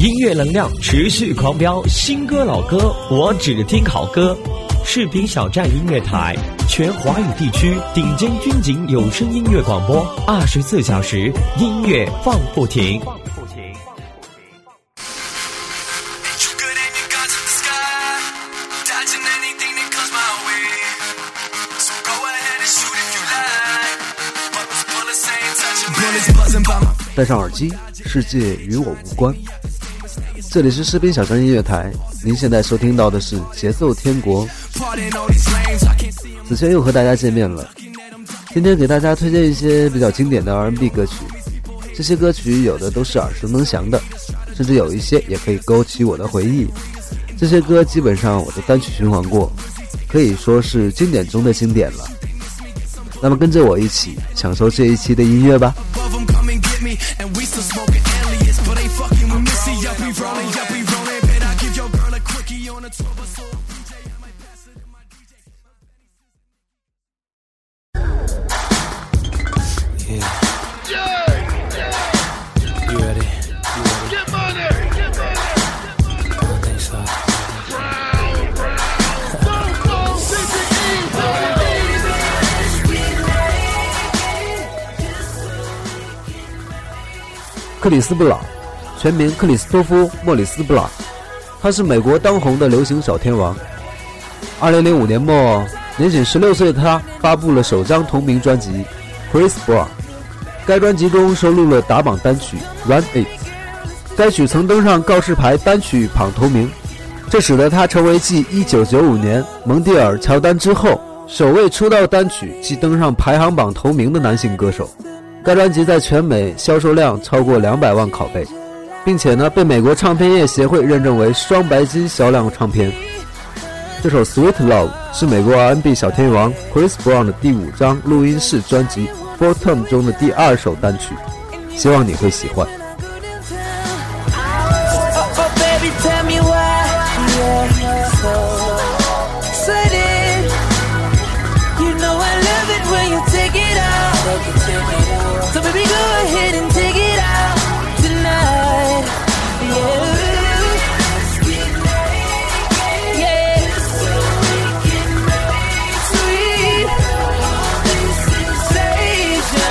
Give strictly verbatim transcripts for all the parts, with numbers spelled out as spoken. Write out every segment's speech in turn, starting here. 音乐能量持续狂飙，新歌老歌我只听好歌。视频小站音乐台，全华语地区顶尖军警有声音乐广播，二十四小时音乐放不停。戴上耳机，世界与我无关。这里是士兵小站音乐台，您现在收听到的是节奏天国。子轩又和大家见面了，今天给大家推荐一些比较经典的 R and B 歌曲，这些歌曲有的都是耳熟能详的，甚至有一些也可以勾起我的回忆。这些歌基本上我都单曲循环过，可以说是经典中的经典了。那么跟着我一起享受这一期的音乐吧。克里斯布朗，全名克里斯托夫·莫里斯布朗，他是美国当红的流行小天王。二零零五年末，年仅十六岁的他发布了首张同名专辑《Chris Brown》，该专辑中收录了打榜单曲《Run It》，该曲曾登上告示牌单曲榜头名，这使得他成为继一九九五年蒙蒂尔·乔丹之后首位出道单曲即登上排行榜头名的男性歌手。该专辑在全美销售量超过两百万拷贝，并且呢被美国唱片业协会认证为双白金销量唱片。这首 Sweet Love 是美国 R and B 小天王 Chris Brown 的第五张录音室专辑 Fortune 中的第二首单曲，希望你会喜欢。So baby, go ahead and take it out tonight. Yeah, yeah. Sweet sensation.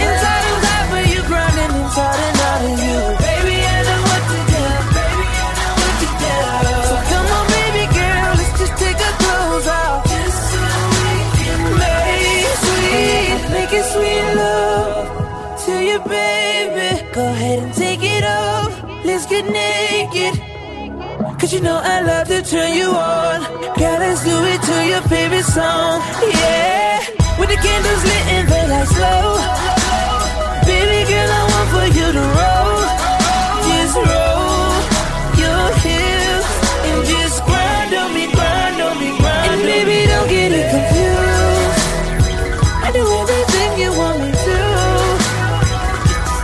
In times out where you grinding and tired out of you, baby, I know what to do. Baby, I know what to do. So come on, baby girl, let's just take our clothes off. Make it sweet love to you, baby. Go ahead and take it off. Let's get naked. Cause you know I love to turn you on. Girl, let's do it to your favorite song. Yeah. With the candles lit and the lights low. Baby girl, I want for you to roll. Just roll your heels and just grind on me, grind on me, grind on me. And baby, don't get it confused. I do everything you want me to.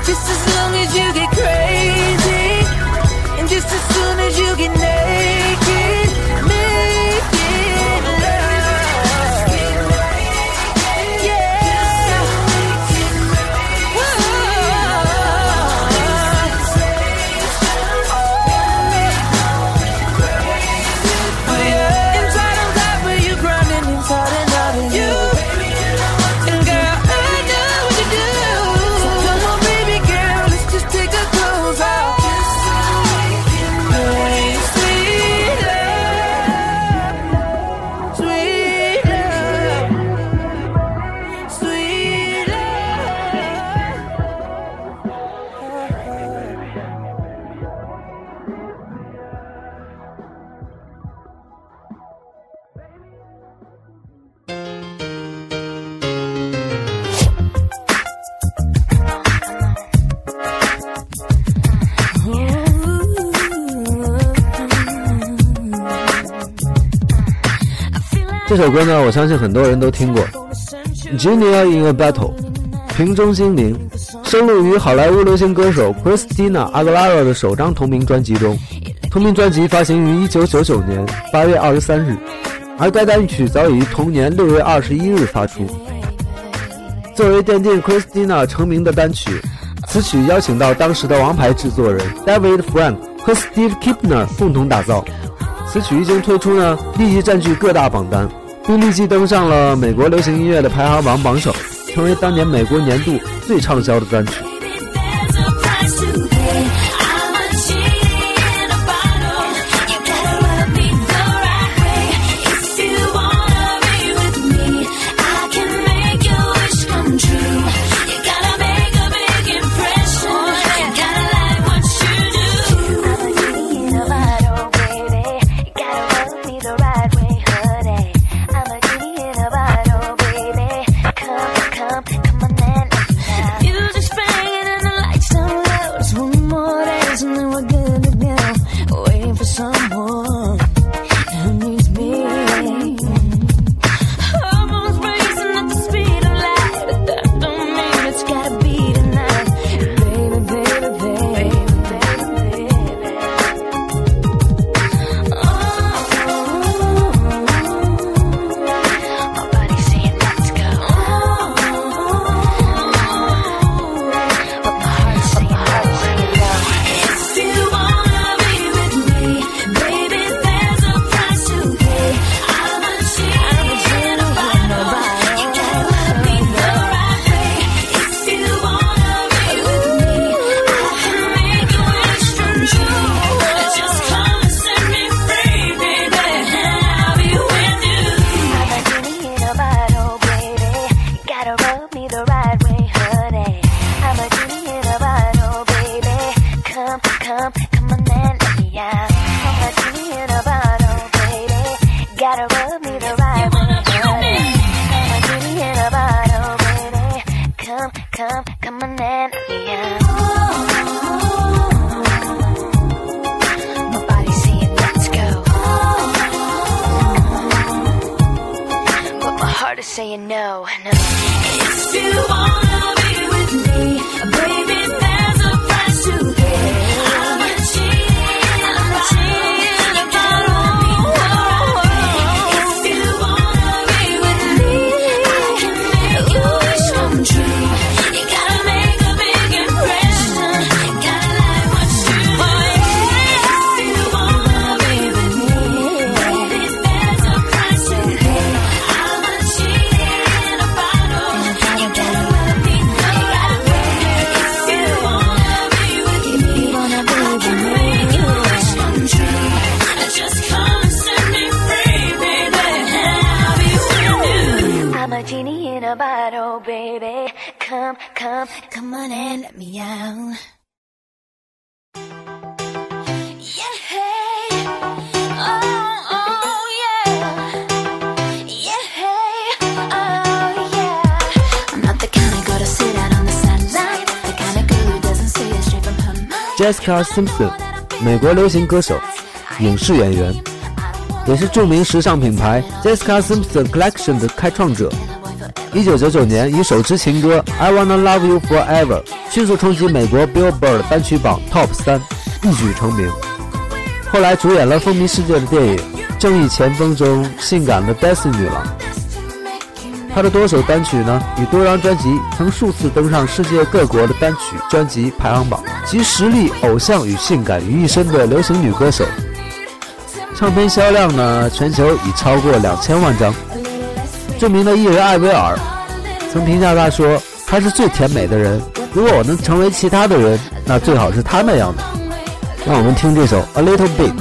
Just as long as you get crazy, and just as soon as you get naked, make it love. Yeah. Whoa. Yeah. Inside of that where you grinding inside and out of you.这首歌呢，我相信很多人都听过， Genie in a Bottle 瓶中精灵，收录于好莱坞流行歌手 Christina Aguilera 的首张同名专辑中，同名专辑发行于一九九九年八月二十三日，而该单曲早已于同年六月二十一日发出。作为奠定 Christina 成名的单曲，此曲邀请到当时的王牌制作人 David Frank 和 Steve Kipner 共同打造。此曲一经推出呢，立即占据各大榜单，并立即登上了美国流行音乐的排行榜榜首，成为当年美国年度最畅销的单曲。Jessica Simpson， 美国流行歌手、影视演员，也是著名时尚品牌 Jessica Simpson Collection 的开创者。一九九九年，以首支情歌 I Wanna Love You Forever 迅速冲击美国 Billboard 单曲榜 Top 三，一举成名。后来主演了风靡世界的电影《正义前锋》中性感的 Daisy 女郎。她的多首单曲呢，与多张专辑曾数次登上世界各国的单曲专辑排行榜，集实力、偶像与性感于一身的流行女歌手。唱片销量呢，全球已超过两千万张。著名的艺人艾薇儿曾评价她说：“她是最甜美的人，如果我能成为其他的人，那最好是她那样的。”让我们听这首《A Little Bit》。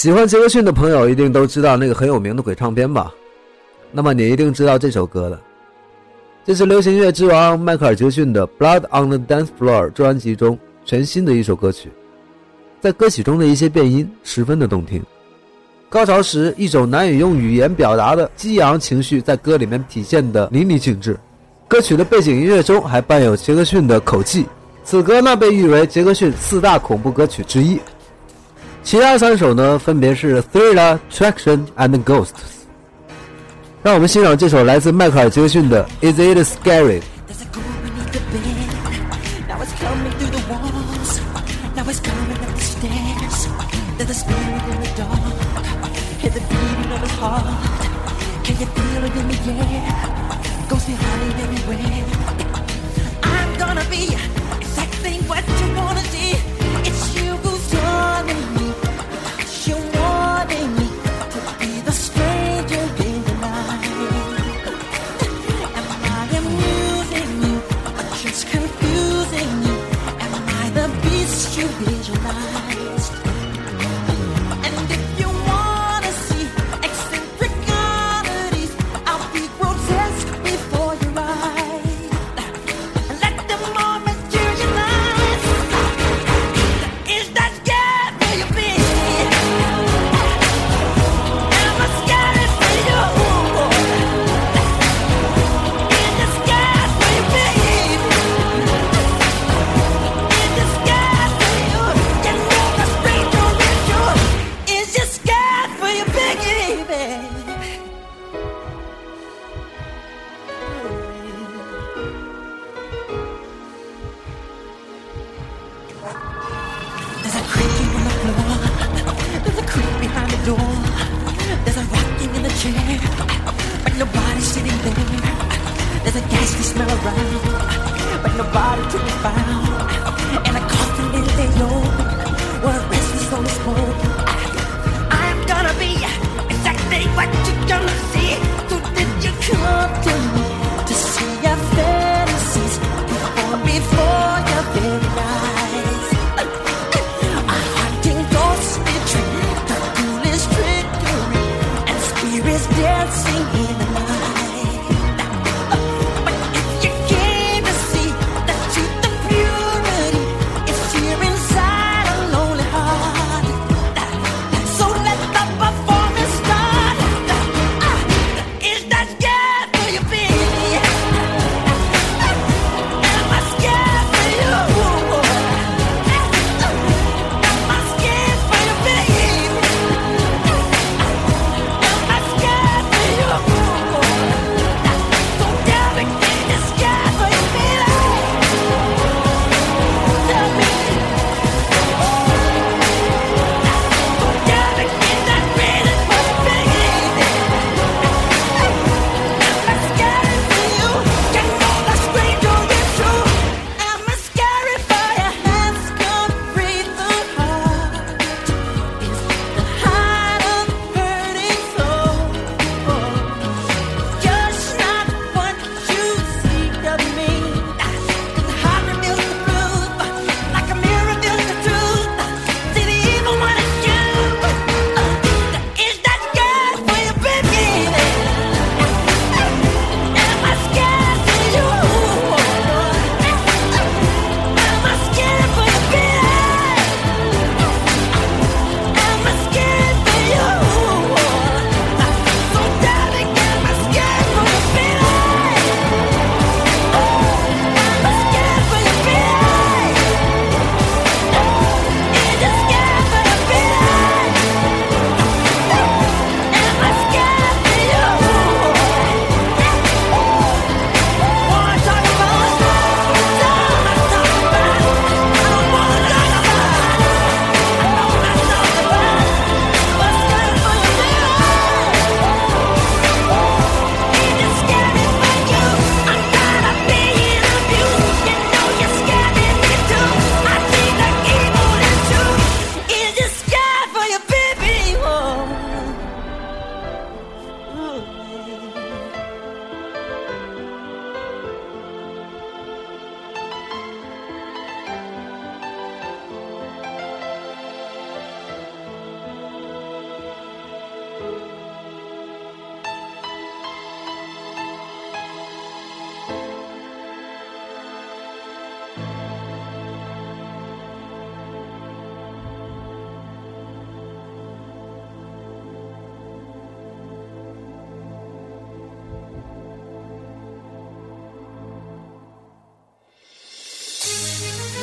喜欢杰克逊的朋友一定都知道那个很有名的鬼唱片吧，那么你一定知道这首歌了。这是流行乐之王迈克尔·杰逊的 Blood on the Dancefloor 专辑中全新的一首歌曲，在歌曲中的一些变音十分的动听，高潮时一种难以用语言表达的激昂情绪在歌里面体现的淋漓尽致。歌曲的背景音乐中还伴有杰克逊的口技，此歌呢被誉为杰克逊四大恐怖歌曲之一。其他三首呢分别是 Thriller, Attraction and Ghosts。 让我们欣赏这首来自迈克尔·杰克逊的 Is It Scary。 Can you feel it in the air? Ghosts behind me everywhere. I'm gonna be exactly what you wanna see. It's you who's calling me. It's you wanting me to be the stranger in your life. Am I amusing you or just confusing you? Am I the beast you visualized?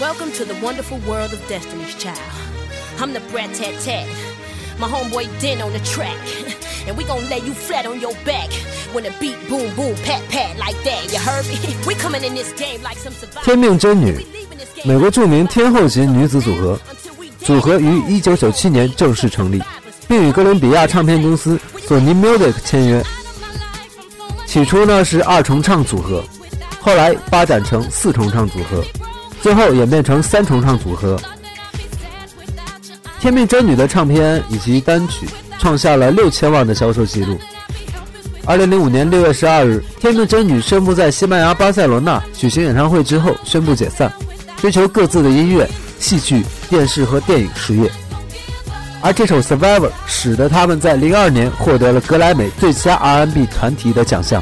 Welcome to the wonderful world of Destiny's Child. I'm the brat tat tat, my homeboy Den on the track, and we gon' lay you flat on your back when the beat boom boom pat pat like that. You heard me? We coming in this game like some survivor. 天命真女，美国著名天后级女子组合，组合于一九九七年正式成立，并与哥伦比亚唱片公司索尼 Music 签约。起初呢是二重唱组合，后来发展成四重唱组合。最后演变成三重唱组合。天命真女的唱片以及单曲创下了六千万的销售记录。二零零五年六月十二日，天命真女宣布在西班牙巴塞罗那举行演唱会之后宣布解散，追求各自的音乐、戏剧、电视和电影事业。而这首 Survivor 使得他们在零二年获得了格莱美最佳 R and B 团体的奖项。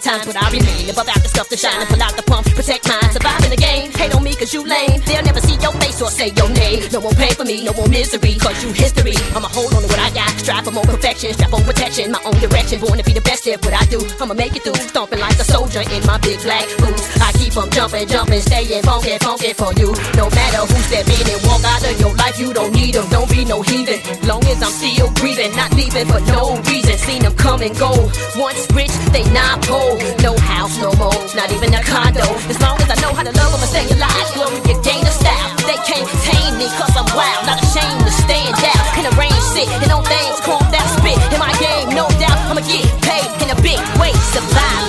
Times, but I remain above out the stuff to shine and pull out the pump, protect mine, surviving the game. Hate on me cause you lame, they'll never see your face or say your name. No one pay for me, no more misery, cause you history. I'ma hold on to what I got, strive for more perfection, strap on protection, my own direction. Born to be the best at what I do, I'ma make it through, stomping like a soldier in my big black boots. I keep on jumping, jumping, staying funky, funky for you. No matter who step in and walk out of your life, you don't need them, don't be no heathen. Long as I'm still breathing, not leaving for no reason. Seen them come and go, once rich, they not poor. No house, no more, not even a condo. As long as I know how to love, I'ma stay alive. Glory to gain of style, they can't contain me. Cause I'm wild, not ashamed to stand out. Can arrange shit, and on things, call that spit. In my game, no doubt, I'ma get paid in a big way. Survive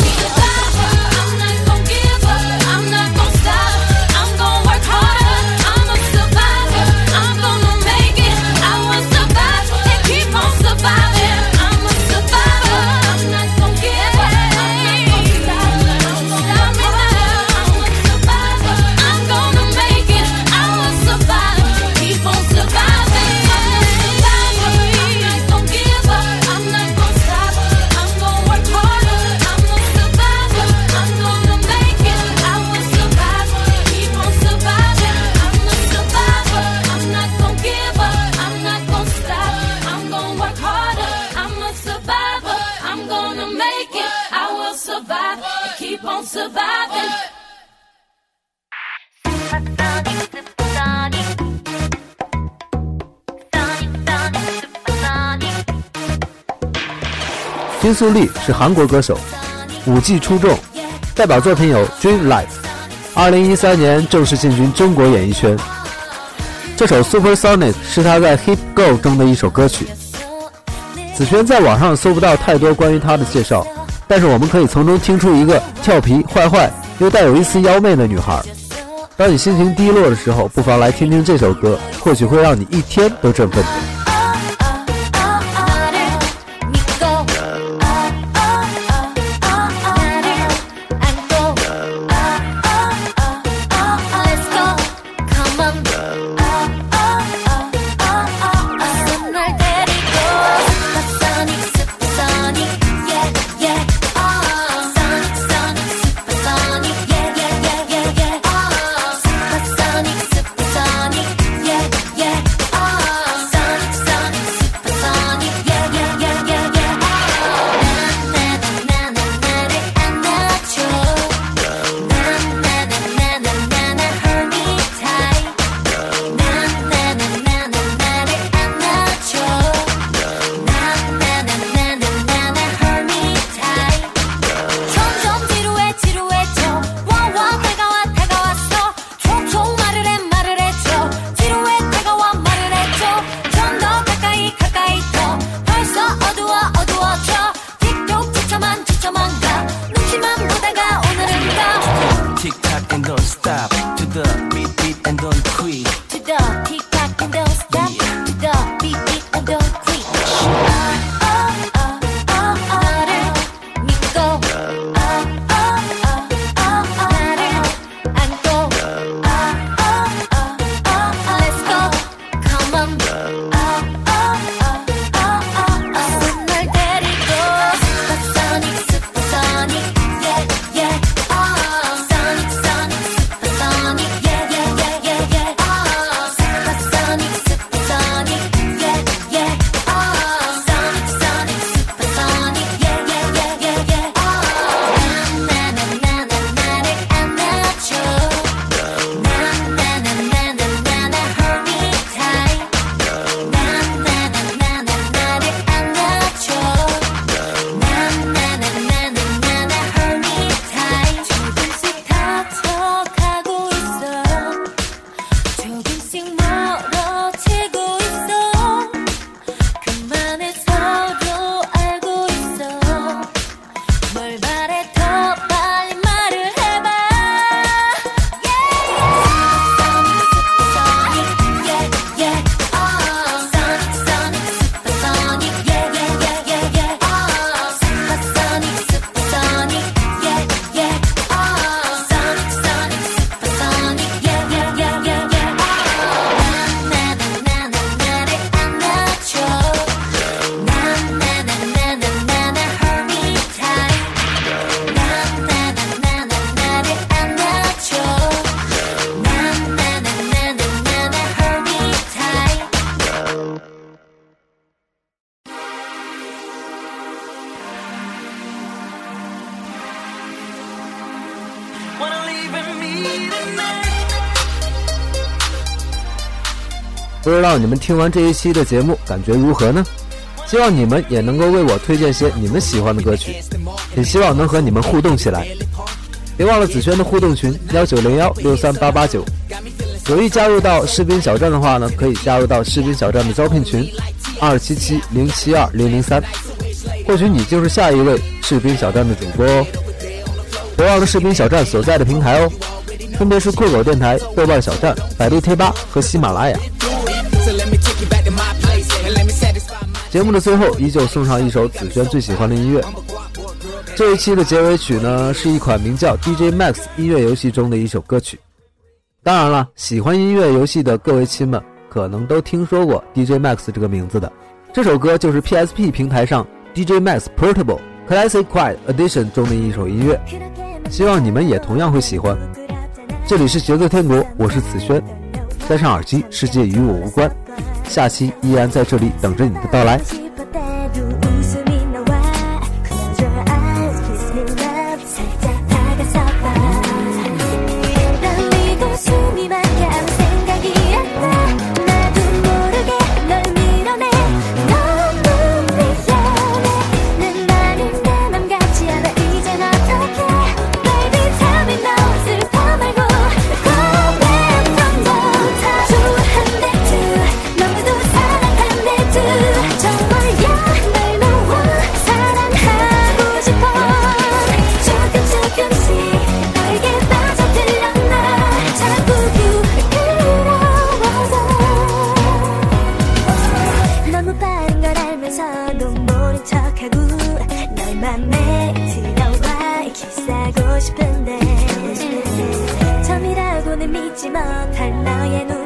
surviving. Super Sonic, Super Sonic. Sonic, Sonic, Super Sonic. 金素丽是韩国歌手，舞技出众，代表作品有 Dream Life。二零一三年正式进军中国演艺圈。这首 Super Sonic 是她在 Hip Go 中的一首歌曲。子轩在网上搜不到太多关于她的介绍。但是我们可以从中听出一个俏皮、坏坏又带有一丝妖媚的女孩。当你心情低落的时候，不妨来听听这首歌，或许会让你一天都振奋。and don't stop. To the beat, beat and don't quit. To the tick tock and don't stop. Yeah. To the beat, beat and don't quit. Oh oh oh oh oh, 나를 믿고. Oh oh oh oh oh, 나를 안고. Oh oh oh oh oh, let's go. Come on. Oh oh oh oh oh oh, 날 데리고. Super Sonic, Super Sonic, yeah yeah.不知道你们听完这一期的节目感觉如何呢？希望你们也能够为我推荐些你们喜欢的歌曲，也希望能和你们互动起来。别忘了子轩的互动群一九零一六三八八九，有意加入到士兵小站的话呢，可以加入到士兵小站的招聘群二七七零七二零零三，或许你就是下一位士兵小站的主播哦。别忘了士兵小站所在的平台哦，分别是酷狗电台、豆瓣小站、百度贴吧和喜马拉雅。节目的最后依旧送上一首子轩最喜欢的音乐，这一期的结尾曲呢是一款名叫 D J Max 音乐游戏中的一首歌曲。当然了，喜欢音乐游戏的各位亲们可能都听说过 D J Max 这个名字的，这首歌就是 P S P 平台上 D J Max Portable Classic Quiet Edition 中的一首音乐，希望你们也同样会喜欢。这里是节奏天国，我是子轩，戴上耳机，世界与我无关，下期依然在这里等着你的到来。내 믿지 못할 너의 눈